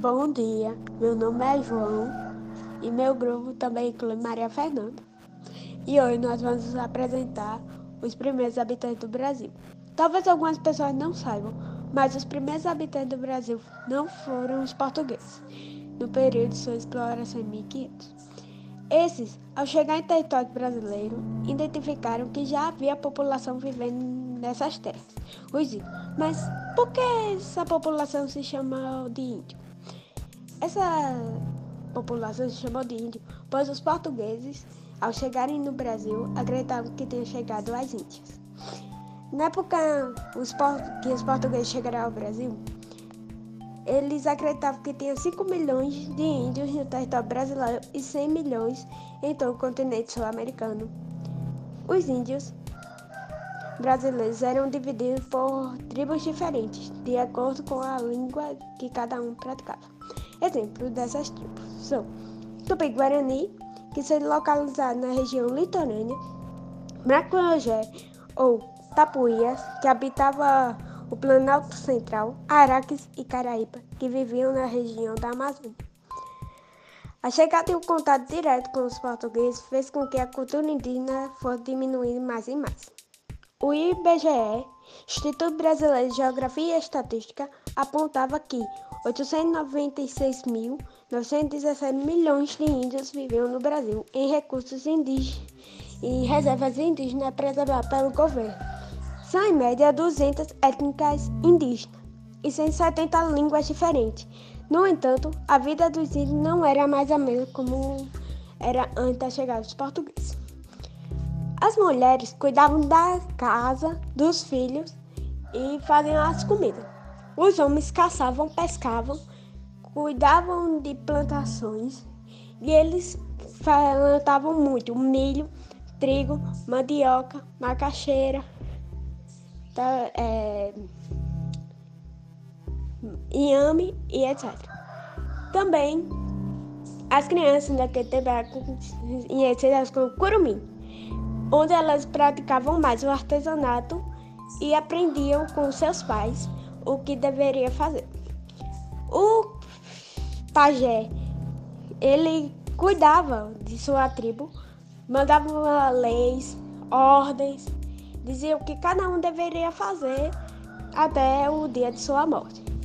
Bom dia, meu nome é João e meu grupo também inclui Maria Fernanda. E hoje nós vamos apresentar os primeiros habitantes do Brasil. Talvez algumas pessoas não saibam, mas os primeiros habitantes do Brasil não foram os portugueses, no período de sua exploração em 1500. Esses, ao chegar em território brasileiro, identificaram que já havia população vivendo nessas terras, os índios. Mas por que essa população se chamou de índio? Essa população se chamou de índio, pois os portugueses, ao chegarem no Brasil, acreditavam que tinham chegado às Índias. Na época que os portugueses chegaram ao Brasil, eles acreditavam que tinha 5 milhões de índios no território brasileiro e 100 milhões em todo o continente sul-americano. Os índios brasileiros eram divididos por tribos diferentes, de acordo com a língua que cada um praticava. Exemplos dessas tribos são Tupi-Guarani, que se localizava na região litorânea, Macro-Jê ou Tapuia, que habitava o Planalto Central, Araque e Caraíba, que viviam na região da Amazônia. A chegada e o contato direto com os portugueses fez com que a cultura indígena fosse diminuindo mais e mais. O IBGE, Instituto Brasileiro de Geografia e Estatística, apontava que 896.917 milhões de índios viviam no Brasil em recursos indígenas e reservas indígenas preservadas pelo governo. São, em média, 200 etnias indígenas e 170 línguas diferentes. No entanto, a vida dos índios não era mais a mesma como era antes da chegada dos portugueses. As mulheres cuidavam da casa, dos filhos e faziam as comidas. Os homens caçavam, pescavam, cuidavam de plantações e eles plantavam muito milho, trigo, mandioca, macaxeira, inhame e etc. Também as crianças da Ketebera conhecidas como curumim, onde elas praticavam mais o artesanato e aprendiam com seus pais o que deveria fazer. O pajé, ele cuidava de sua tribo, mandava leis, ordens, dizia o que cada um deveria fazer até o dia de sua morte.